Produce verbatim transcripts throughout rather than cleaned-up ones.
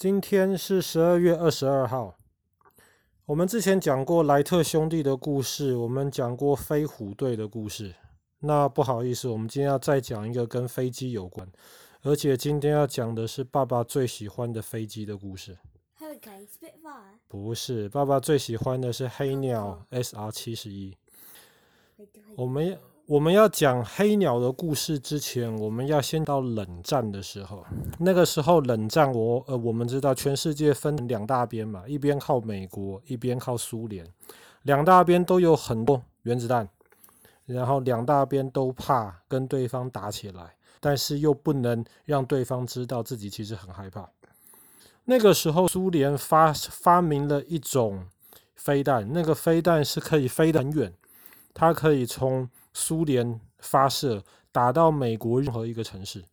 今天是十二月二十二号。我们之前讲过莱特兄弟的故事，我们讲过飞虎队的故事。那不好意思，我们今天要再讲一个跟飞机有关，而且今天要讲的是爸爸最喜欢的飞机的故事。Hurricane Spitfire？ 不是，爸爸最喜欢的是黑鸟 S R 七十一。我们我们要讲黑鸟的故事之前，我们要先到冷战的时候。那个时候冷战我呃我们知道全世界分两大边嘛，一边靠美国，一边靠苏联，两大边都有很多原子弹，然后两大边都怕跟对方打起来，但是又不能让对方知道自己其实很害怕。那个时候苏联发发明了一种飞弹，那个飞弹是可以飞得很远，它可以从苏联发射打到美国任何一个城市。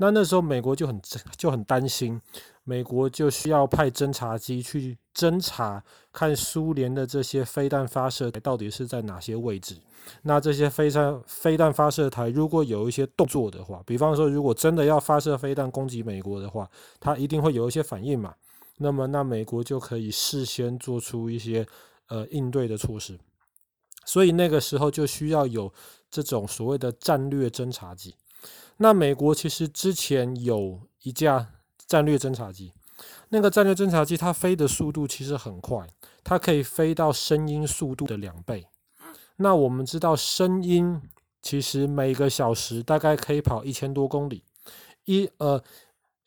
那那时候美国就很就很担心，美国就需要派侦察机去侦察，看苏联的这些飞弹发射台到底是在哪些位置。那这些飞弹飞弹发射台如果有一些动作的话，比方说如果真的要发射飞弹攻击美国的话，它一定会有一些反应嘛。那么那美国就可以事先做出一些呃应对的措施。所以那个时候就需要有这种所谓的战略侦察机。那美国其实之前有一架战略侦察机，那个战略侦察机它飞的速度其实很快，它可以飞到声音速度的两倍。那我们知道声音其实每个小时大概可以跑一千多公里，一呃，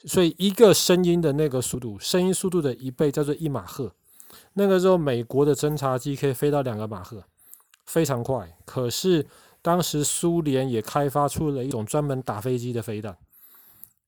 所以一个声音的那个速度，声音速度的一倍叫做一马赫。那个时候美国的侦察机可以飞到两个马赫。非常快，可是当时苏联也开发出了一种专门打飞机的飞弹，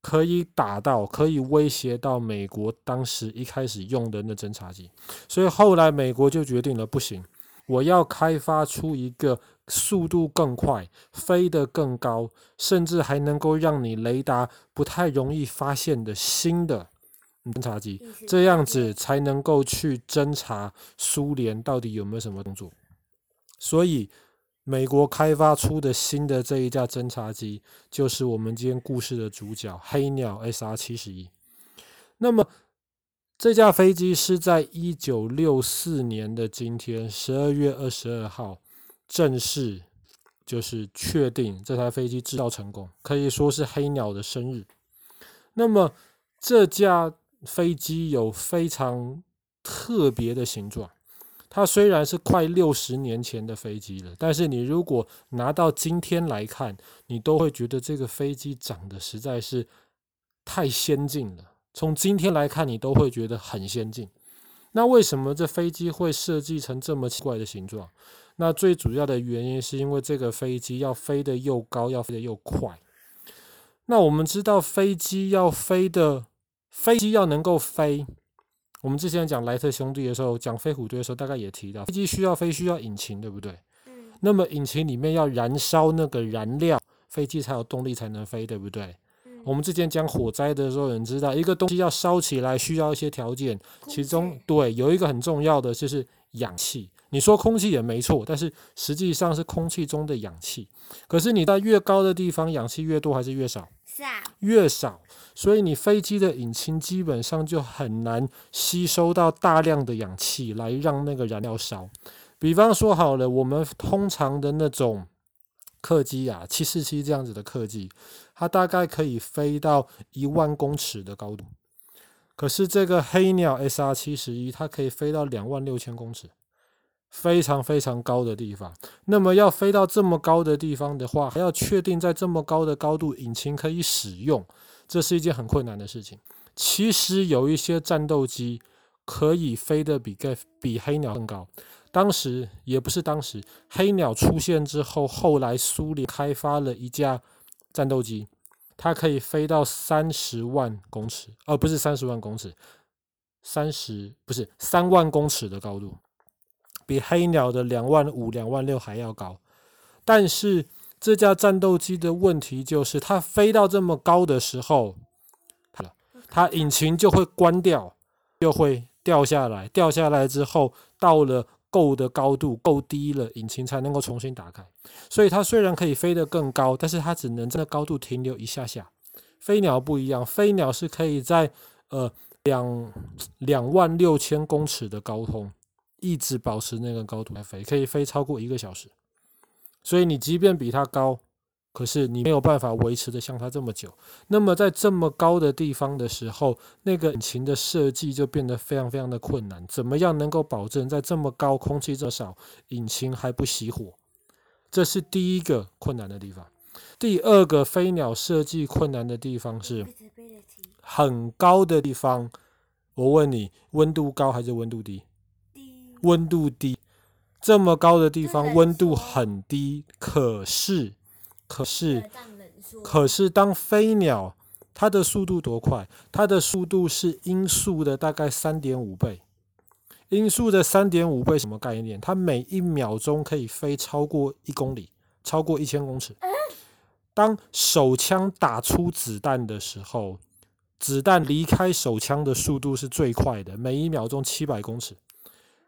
可以打到，可以威胁到美国当时一开始用的那侦察机。所以后来美国就决定了，不行，我要开发出一个速度更快，飞得更高，甚至还能够让你雷达不太容易发现的新的侦察机，这样子才能够去侦察苏联到底有没有什么动作。所以美国开发出的新的这一架侦察机就是我们今天故事的主角黑鸟 S R 七十一。 那么这架飞机是在一九六四年的今天十二月二十二号正式就是确定这台飞机制造成功，可以说是黑鸟的生日。那么这架飞机有非常特别的形状，它虽然是快六十年前的飞机了，但是你如果拿到今天来看，你都会觉得这个飞机长得实在是太先进了。从今天来看，你都会觉得很先进。那为什么这飞机会设计成这么奇怪的形状？那最主要的原因是因为这个飞机要飞得又高，要飞得又快。那我们知道飞机要飞的，飞机要能够飞。我们之前讲莱特兄弟的时候，讲飞虎队的时候，大概也提到飞机需要飞需要引擎，对不对？嗯。那么引擎里面要燃烧那个燃料，飞机才有动力才能飞，对不对？嗯。我们之前讲火灾的时候，你知道一个东西要烧起来需要一些条件，其中对有一个很重要的就是氧气。你说空气也没错，但是实际上是空气中的氧气。可是你在越高的地方，氧气越多还是越少？越少，所以你飞机的引擎基本上就很难吸收到大量的氧气来让那个燃料烧。比方说好了，我们通常的那种客机啊，七四七这样子的客机，它大概可以飞到一万公尺的高度。可是这个黑鸟 S R 七十一 它可以飞到两万六千公尺，非常非常高的地方。那么要飞到这么高的地方的话，还要确定在这么高的高度引擎可以使用，这是一件很困难的事情。其实有一些战斗机可以飞得比比黑鸟更高。当时也不是当时，黑鸟出现之后，后来苏联开发了一架战斗机，它可以飞到三十万公尺，而、哦、不是三十万公尺，三十不是三万公尺的高度。比黑鸟的两万五、两万六还要高，但是这架战斗机的问题就是，它飞到这么高的时候，它引擎就会关掉，就会掉下来。掉下来之后，到了够的高度、够低了，引擎才能够重新打开。所以它虽然可以飞得更高，但是它只能在高度停留一下下。飞鸟不一样，飞鸟是可以在呃两两万六千公尺的高空，一直保持那个高度来飞，可以飞超过一个小时。所以你即便比它高，可是你没有办法维持的像它这么久。那么在这么高的地方的时候，那个引擎的设计就变得非常非常的困难。怎么样能够保证在这么高、空气这么少，引擎还不熄火？这是第一个困难的地方。第二个飞鸟设计困难的地方是，很高的地方，我问你，温度高还是温度低？温度低。这么高的地方温度很低，可是可是可是当飞鸟，它的速度多快？它的速度是音速的大概 三点五 倍。音速的 三点五 倍什么概念？它每一秒钟可以飞超过一公里，超过一千公尺。当手枪打出子弹的时候，子弹离开手枪的速度是最快的，每一秒钟七百公尺。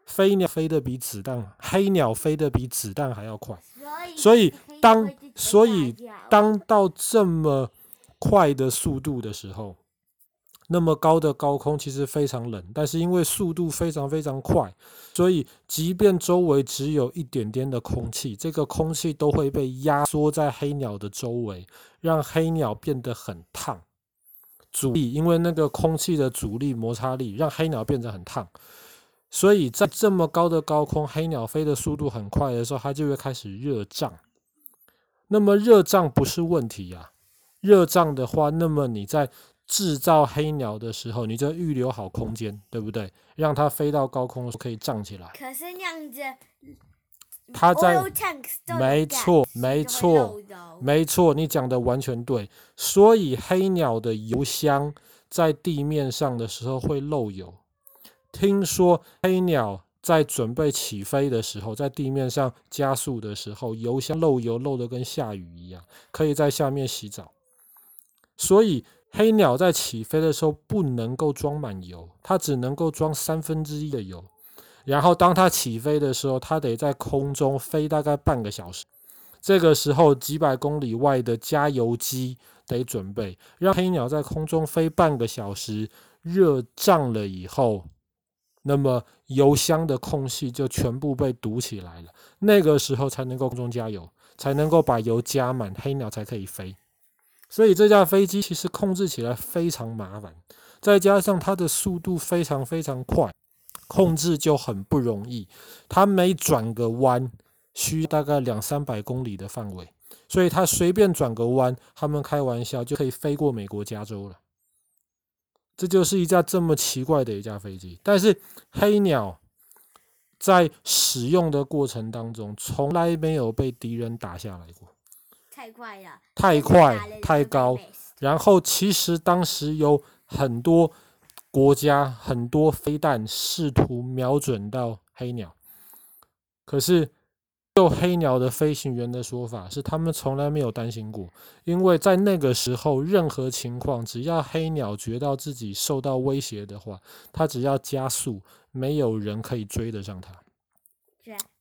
飞鸟飞得比子弹，黑鸟飞得比子弹还要快，所以当所以当到这么快的速度的时候，那么高的高空其实非常冷，但是因为速度非常非常快，所以即便周围只有一点点的空气，这个空气都会被压缩在黑鸟的周围，让黑鸟变得很烫。阻力，因为那个空气的阻力摩擦力让黑鸟变得很烫。所以在这么高的高空，黑鸟飞的速度很快的时候，它就会开始热胀。那么热胀不是问题啊，热胀的话，那么你在制造黑鸟的时候，你就预留好空间，对不对？让它飞到高空的时候可以胀起来。可是那样子，它在没错没错没错，你讲的完全对。所以黑鸟的油箱在地面上的时候会漏油。听说黑鸟在准备起飞的时候，在地面上加速的时候，油箱漏油漏得跟下雨一样，可以在下面洗澡。所以黑鸟在起飞的时候不能够装满油，它只能够装三分之一的油。然后当它起飞的时候，它得在空中飞大概半个小时。这个时候几百公里外的加油机得准备，让黑鸟在空中飞半个小时，热胀了以后，那么油箱的空隙就全部被堵起来了，那个时候才能够空中加油，才能够把油加满，黑鸟才可以飞。所以这架飞机其实控制起来非常麻烦，再加上它的速度非常非常快，控制就很不容易。它每转个弯需大概两三百公里的范围，所以它随便转个弯，他们开玩笑就可以飞过美国加州了。这就是一架这么奇怪的一架飞机。但是黑鸟在使用的过程当中，从来没有被敌人打下来过。太快了，太快，太高。然后其实当时有很多国家、很多飞弹试图瞄准到黑鸟，可是就黑鸟的飞行员的说法是，他们从来没有担心过，因为在那个时候，任何情况，只要黑鸟觉到自己受到威胁的话，它只要加速，没有人可以追得上它。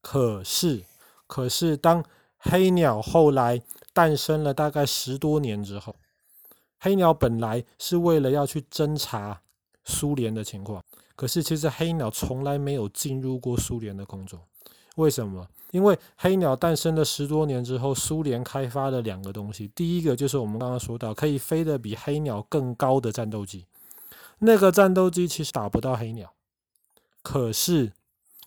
可是，可是当黑鸟后来诞生了大概十多年之后，黑鸟本来是为了要去侦察苏联的情况，可是其实黑鸟从来没有进入过苏联的空中。为什么？因为黑鸟诞生了十多年之后，苏联开发了两个东西。第一个就是我们刚刚说到可以飞得比黑鸟更高的战斗机，那个战斗机其实打不到黑鸟，可是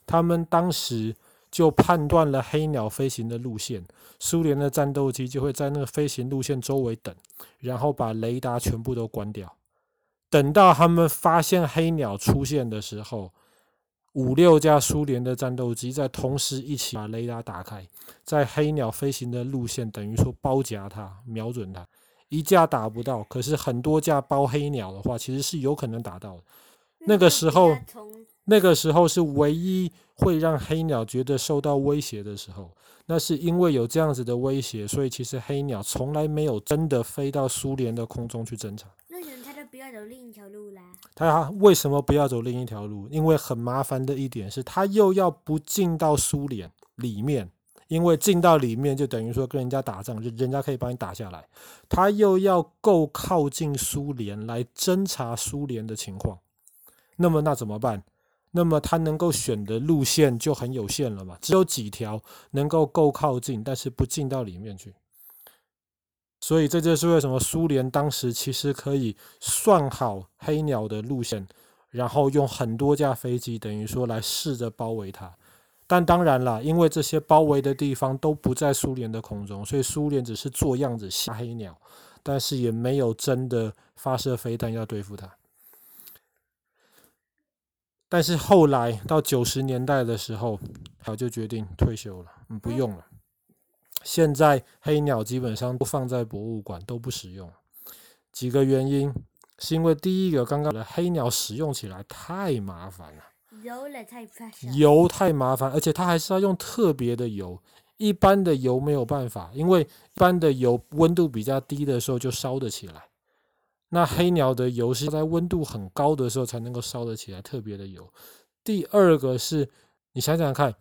他们当时就判断了黑鸟飞行的路线，苏联的战斗机就会在那个飞行路线周围等，然后把雷达全部都关掉，等到他们发现黑鸟出现的时候，五六架苏联的战斗机在同时一起把雷达打开，在黑鸟飞行的路线等于说包夹它，瞄准它。一架打不到，可是很多架包黑鸟的话，其实是有可能打到的。那个时候那个时候是唯一会让黑鸟觉得受到威胁的时候。那是因为有这样子的威胁，所以其实黑鸟从来没有真的飞到苏联的空中去侦察。不要走另一条路啦。他为什么不要走另一条路？因为很麻烦的一点是，他又要不进到苏联里面，因为进到里面就等于说跟人家打仗，人家可以帮你打下来。他又要够靠近苏联来侦察苏联的情况，那么那怎么办？那么它能够选的路线就很有限了嘛，只有几条能够够靠近，但是不进到里面去。所以这就是为什么苏联当时其实可以算好黑鸟的路线，然后用很多架飞机等于说来试着包围它。但当然啦，因为这些包围的地方都不在苏联的空中，所以苏联只是做样子吓黑鸟，但是也没有真的发射飞弹要对付它。但是后来到九十年代的时候，他就决定退休了，嗯，不用了。现在黑鸟基本上都放在博物馆，都不使用。几个原因是因为第一个，刚刚的黑鸟使用起来太麻烦了，油也太麻烦，油太麻烦，而且它还是要用特别的油，一般的油没有办法，因为一般的油温度比较低的时候就烧得起来。那黑鸟的油是在温度很高的时候才能够烧得起来，特别的油。第二个是，你想想看，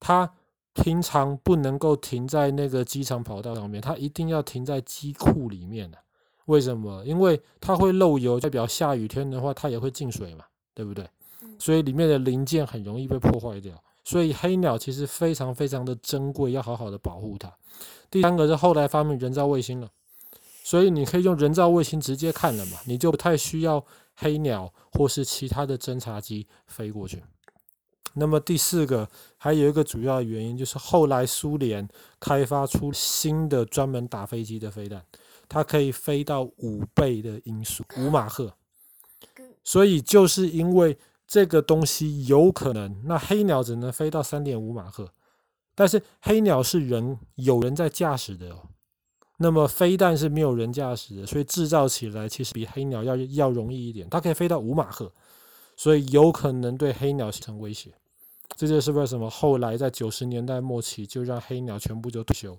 它平常不能够停在那个机场跑道上面，它一定要停在机库里面的。为什么？因为它会漏油，代表下雨天的话它也会进水嘛，对不对？所以里面的零件很容易被破坏掉。所以黑鸟其实非常非常的珍贵，要好好的保护它。第三个是后来发明人造卫星了。所以你可以用人造卫星直接看了嘛，你就不太需要黑鸟或是其他的侦察机飞过去。那么第四个，还有一个主要的原因就是后来苏联开发出新的专门打飞机的飞弹，它可以飞到五倍的音速，五马赫。所以就是因为这个东西有可能，那黑鸟只能飞到 三点五 马赫，但是黑鸟是人，有人在驾驶的哦。那么飞弹是没有人驾驶的，所以制造起来其实比黑鸟 要, 要容易一点，它可以飞到五马赫，所以有可能对黑鸟形成威胁。这就是为什么后来在九十年代末期就让黑鸟全部就退休，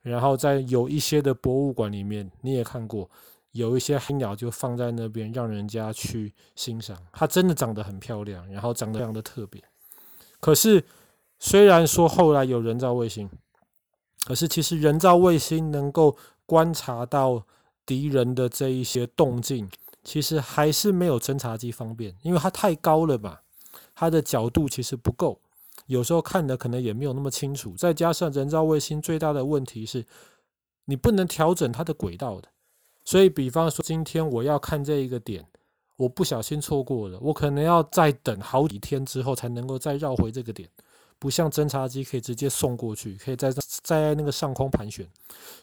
然后在有一些的博物馆里面你也看过，有一些黑鸟就放在那边让人家去欣赏，它真的长得很漂亮，然后长得非常的特别。可是虽然说后来有人造卫星，可是其实人造卫星能够观察到敌人的这一些动静，其实还是没有侦察机方便，因为它太高了嘛，它的角度其实不够，有时候看的可能也没有那么清楚。再加上人造卫星最大的问题是你不能调整它的轨道的，所以比方说今天我要看这一个点，我不小心错过了，我可能要再等好几天之后才能够再绕回这个点，不像侦察机可以直接送过去，可以 在, 在那个上空盘旋。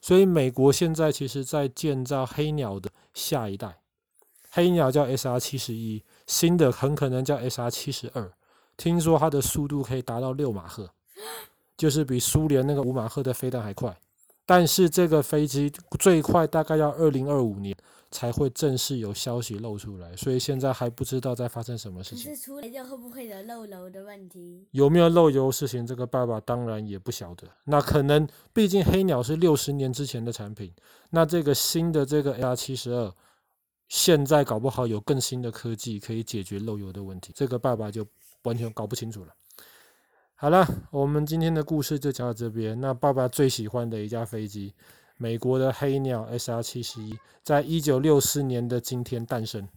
所以美国现在其实在建造黑鸟的下一代，黑鸟叫 S R 七十一， 新的很可能叫 S R 七十二， 听说它的速度可以达到六马赫，就是比苏联那个五马赫的飞弹还快。但是这个飞机最快大概要二零二五年才会正式有消息漏出来，所以现在还不知道在发生什么事情。可是出来就会不会有漏油的问题？有没有漏油的事情，这个爸爸当然也不晓得。那可能毕竟黑鸟是六十年之前的产品，那这个新的这个 S R 七十二， 现在搞不好有更新的科技可以解决漏油的问题，这个爸爸就完全搞不清楚了。好了，我们今天的故事就讲到这边。那爸爸最喜欢的一架飞机，美国的黑鸟 S R 七十一，在一九六四年的今天诞生。